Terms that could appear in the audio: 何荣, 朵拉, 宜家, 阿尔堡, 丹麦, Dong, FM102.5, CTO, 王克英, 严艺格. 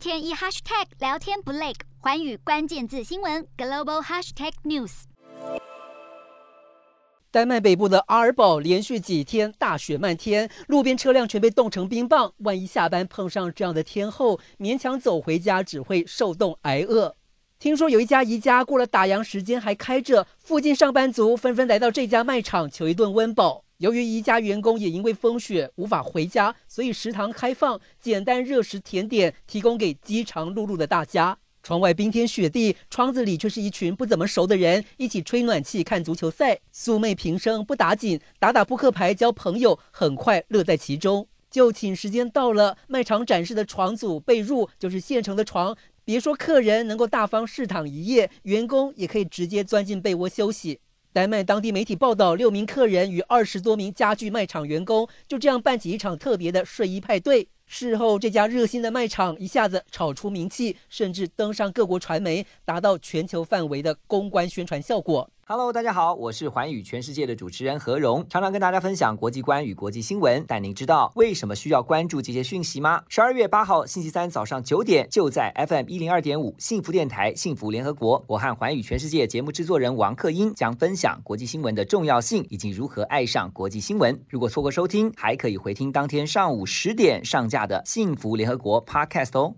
天一 hashtag 聊天不累，寰宇关键字新闻 Global Hashtag News。 丹麦北部的阿尔堡连续几天大雪漫天，路边车辆全被冻成冰棒，万一下班碰上这样的天后，勉强走回家只会受冻挨饿。听说有一家宜家过了打烊时间还开着，附近上班族纷纷来到这家卖场求一顿温饱。由于宜家员工也因为风雪无法回家，所以食堂开放，简单热食甜点提供给饥肠辘辘的大家。窗外冰天雪地，窗子里却是一群不怎么熟的人一起吹暖气看足球赛，素昧平生，不打紧，打打扑克牌交朋友，很快乐在其中。就寝时间到了，卖场展示的床组被褥就是现成的床，别说客人能够大方试躺一夜，员工也可以直接钻进被窝休息。丹麦当地媒体报道，6名客人与20多名家具卖场员工就这样办起一场特别的睡衣派对。事后，这家热心的卖场一下子炒出名气，甚至登上各国传媒，达到全球范围的公关宣传效果。Hello， 大家好，我是寰宇全世界的主持人何荣，常常跟大家分享国际观与国际新闻，但您知道为什么需要关注这些讯息吗？12月8号星期三早上9点，就在 FM102.5 幸福电台幸福联合国，我和寰宇全世界节目制作人王克英将分享国际新闻的重要性以及如何爱上国际新闻。如果错过收听，还可以回听当天上午10点上架的幸福联合国 Podcast 哦。